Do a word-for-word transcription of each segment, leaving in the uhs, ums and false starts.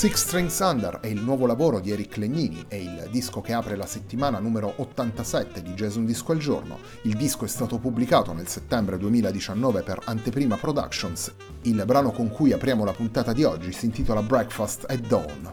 Six Strings Under è il nuovo lavoro di Eric Legnini, è il disco che apre la settimana numero ottantasette di Jazz un disco al giorno. Il disco è stato pubblicato nel settembre duemiladiciannove per Anteprima Productions. Il brano con cui apriamo la puntata di oggi si intitola Breakfast at Dawn.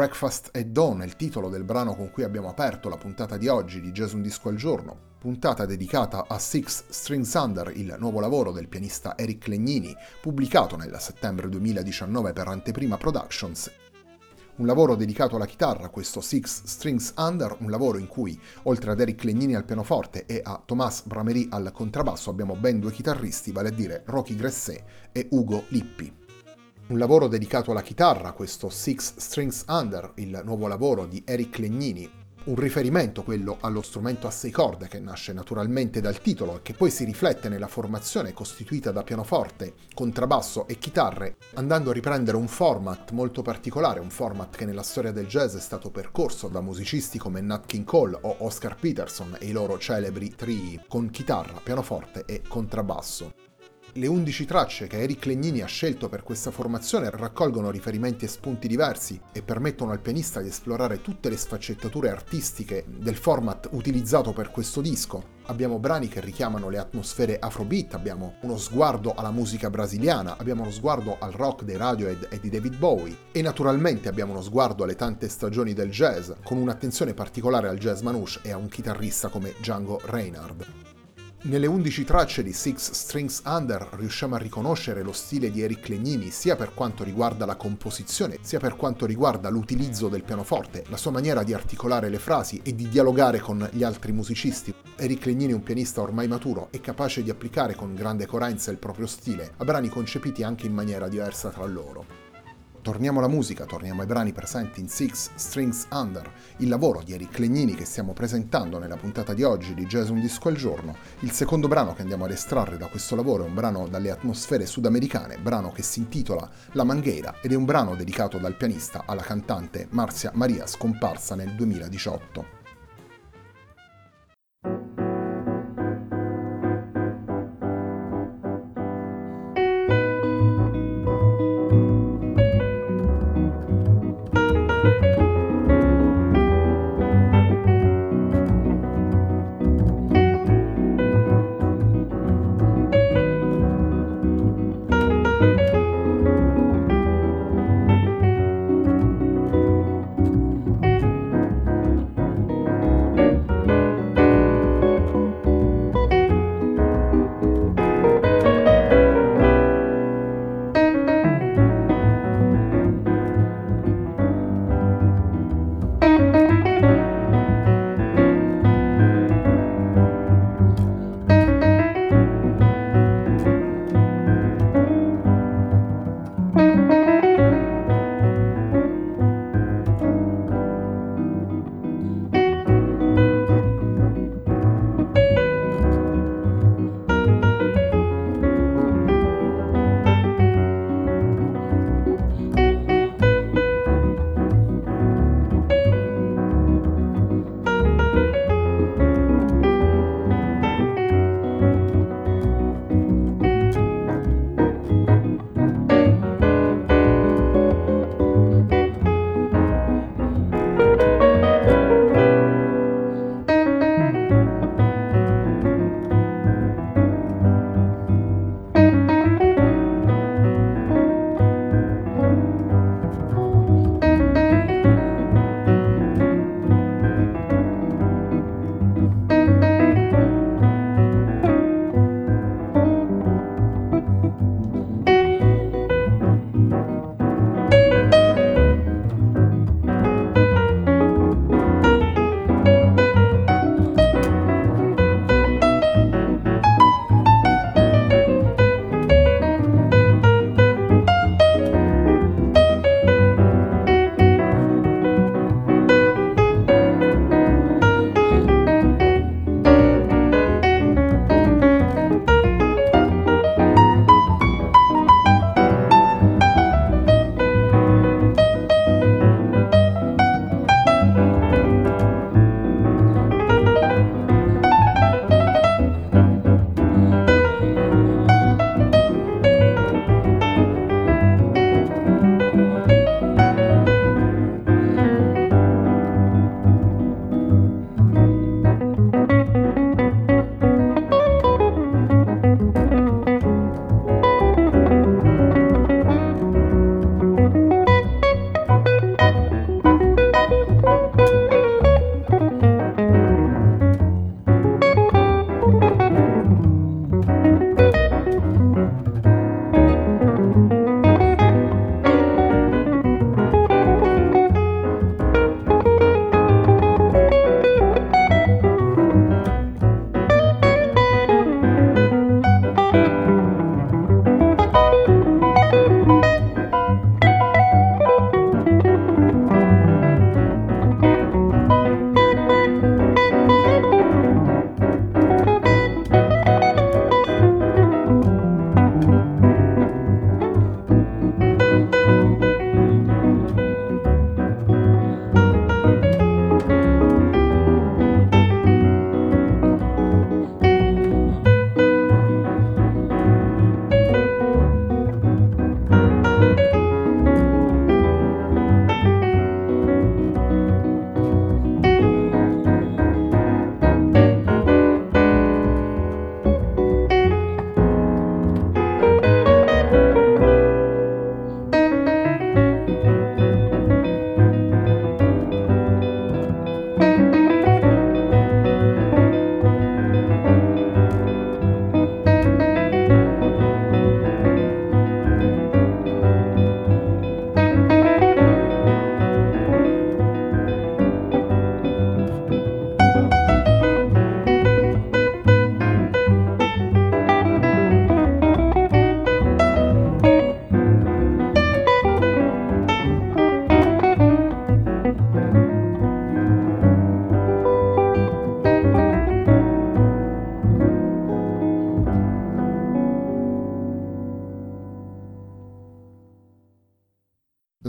Breakfast at Dawn è il titolo del brano con cui abbiamo aperto la puntata di oggi di Jazz Un Disco al Giorno, puntata dedicata a Six Strings Under, il nuovo lavoro del pianista Eric Legnini, pubblicato nel settembre duemiladiciannove per Anteprima Productions. Un lavoro dedicato alla chitarra, questo Six Strings Under, un lavoro in cui, oltre ad Eric Legnini al pianoforte e a Thomas Bramerie al contrabbasso, abbiamo ben due chitarristi, vale a dire Rocky Gresset e Ugo Lippi. Un lavoro dedicato alla chitarra, questo Six Strings Under, il nuovo lavoro di Eric Legnini, un riferimento quello allo strumento a sei corde che nasce naturalmente dal titolo e che poi si riflette nella formazione costituita da pianoforte, contrabbasso e chitarre, andando a riprendere un format molto particolare, un format che nella storia del jazz è stato percorso da musicisti come Nat King Cole o Oscar Peterson e i loro celebri trii con chitarra, pianoforte e contrabbasso. Le undici tracce che Eric Legnini ha scelto per questa formazione raccolgono riferimenti e spunti diversi e permettono al pianista di esplorare tutte le sfaccettature artistiche del format utilizzato per questo disco. Abbiamo brani che richiamano le atmosfere afrobeat, abbiamo uno sguardo alla musica brasiliana, abbiamo uno sguardo al rock dei Radiohead e di David Bowie e naturalmente abbiamo uno sguardo alle tante stagioni del jazz, con un'attenzione particolare al jazz manouche e a un chitarrista come Django Reinhardt. Nelle undici tracce di Six Strings Under riusciamo a riconoscere lo stile di Eric Legnini sia per quanto riguarda la composizione, sia per quanto riguarda l'utilizzo del pianoforte, la sua maniera di articolare le frasi e di dialogare con gli altri musicisti. Eric Legnini è un pianista ormai maturo e capace di applicare con grande coerenza il proprio stile a brani concepiti anche in maniera diversa tra loro. Torniamo alla musica, torniamo ai brani presenti in Six Strings Under, il lavoro di Eric Legnini che stiamo presentando nella puntata di oggi di Jazz Un Disco al Giorno. Il secondo brano che andiamo ad estrarre da questo lavoro è un brano dalle atmosfere sudamericane, brano che si intitola La Mangueira ed è un brano dedicato dal pianista alla cantante Marzia Maria, scomparsa nel duemiladiciotto.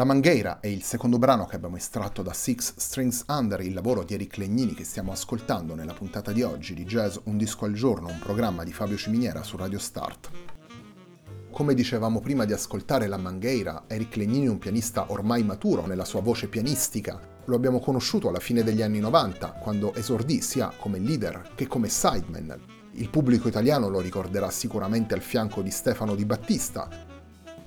La Mangueira è il secondo brano che abbiamo estratto da Six Strings Under, il lavoro di Eric Legnini che stiamo ascoltando nella puntata di oggi di Jazz Un Disco al Giorno, un programma di Fabio Ciminiera su Radio Start. Come dicevamo prima di ascoltare La Mangueira, Eric Legnini è un pianista ormai maturo nella sua voce pianistica. Lo abbiamo conosciuto alla fine degli anni novanta, quando esordì sia come leader che come sideman. Il pubblico italiano lo ricorderà sicuramente al fianco di Stefano Di Battista.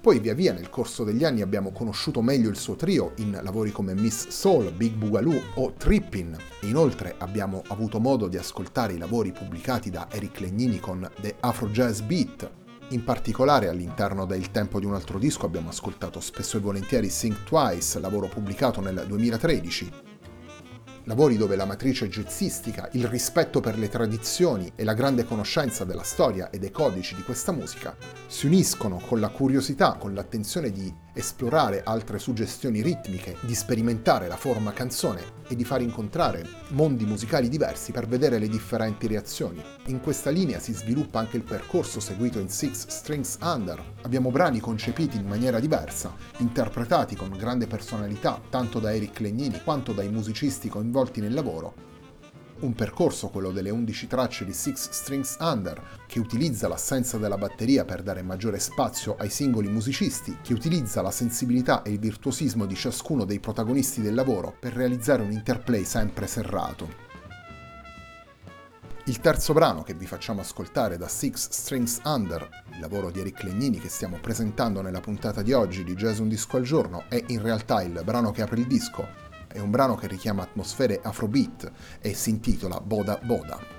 Poi via via nel corso degli anni abbiamo conosciuto meglio il suo trio in lavori come Miss Soul, Big Boogaloo o Trippin. Inoltre abbiamo avuto modo di ascoltare i lavori pubblicati da Eric Legnini con The Afro Jazz Beat. In particolare all'interno del tempo di un altro disco abbiamo ascoltato spesso e volentieri Think Twice, lavoro pubblicato nel duemilatredici. Lavori dove la matrice jazzistica, il rispetto per le tradizioni e la grande conoscenza della storia e dei codici di questa musica si uniscono con la curiosità, con l'attenzione di esplorare altre suggestioni ritmiche, di sperimentare la forma canzone e di far incontrare mondi musicali diversi per vedere le differenti reazioni. In questa linea si sviluppa anche il percorso seguito in Six Strings Under. Abbiamo brani concepiti in maniera diversa, interpretati con grande personalità tanto da Eric Legnini quanto dai musicisti coinvolti nel lavoro. Un percorso, quello delle undici tracce di Six Strings Under, che utilizza l'assenza della batteria per dare maggiore spazio ai singoli musicisti, che utilizza la sensibilità e il virtuosismo di ciascuno dei protagonisti del lavoro per realizzare un interplay sempre serrato. Il terzo brano che vi facciamo ascoltare da Six Strings Under, il lavoro di Eric Legnini che stiamo presentando nella puntata di oggi di Jazz Un Disco al Giorno, è in realtà il brano che apre il disco. È un brano che richiama atmosfere afrobeat e si intitola Boda Boda.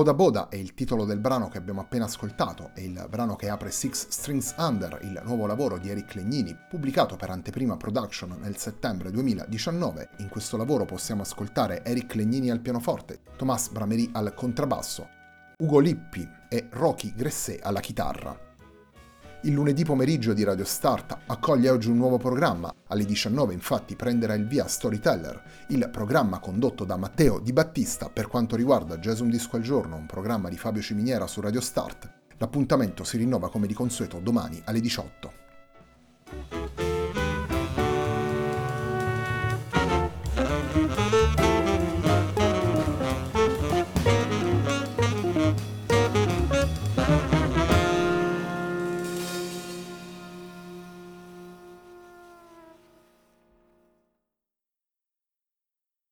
Boda Boda è il titolo del brano che abbiamo appena ascoltato, è il brano che apre Six Strings Under, il nuovo lavoro di Eric Legnini, pubblicato per Anteprima Productions nel settembre duemiladiciannove. In questo lavoro possiamo ascoltare Eric Legnini al pianoforte, Thomas Bramerie al contrabbasso, Ugo Lippi e Rocky Gresset alla chitarra. Il lunedì pomeriggio di Radio Start accoglie oggi un nuovo programma. Alle diciannove infatti prenderà il via Storyteller, il programma condotto da Matteo Di Battista per quanto riguarda Jazz un disco al giorno, un programma di Fabio Ciminiera su Radio Start. L'appuntamento si rinnova come di consueto domani alle diciotto.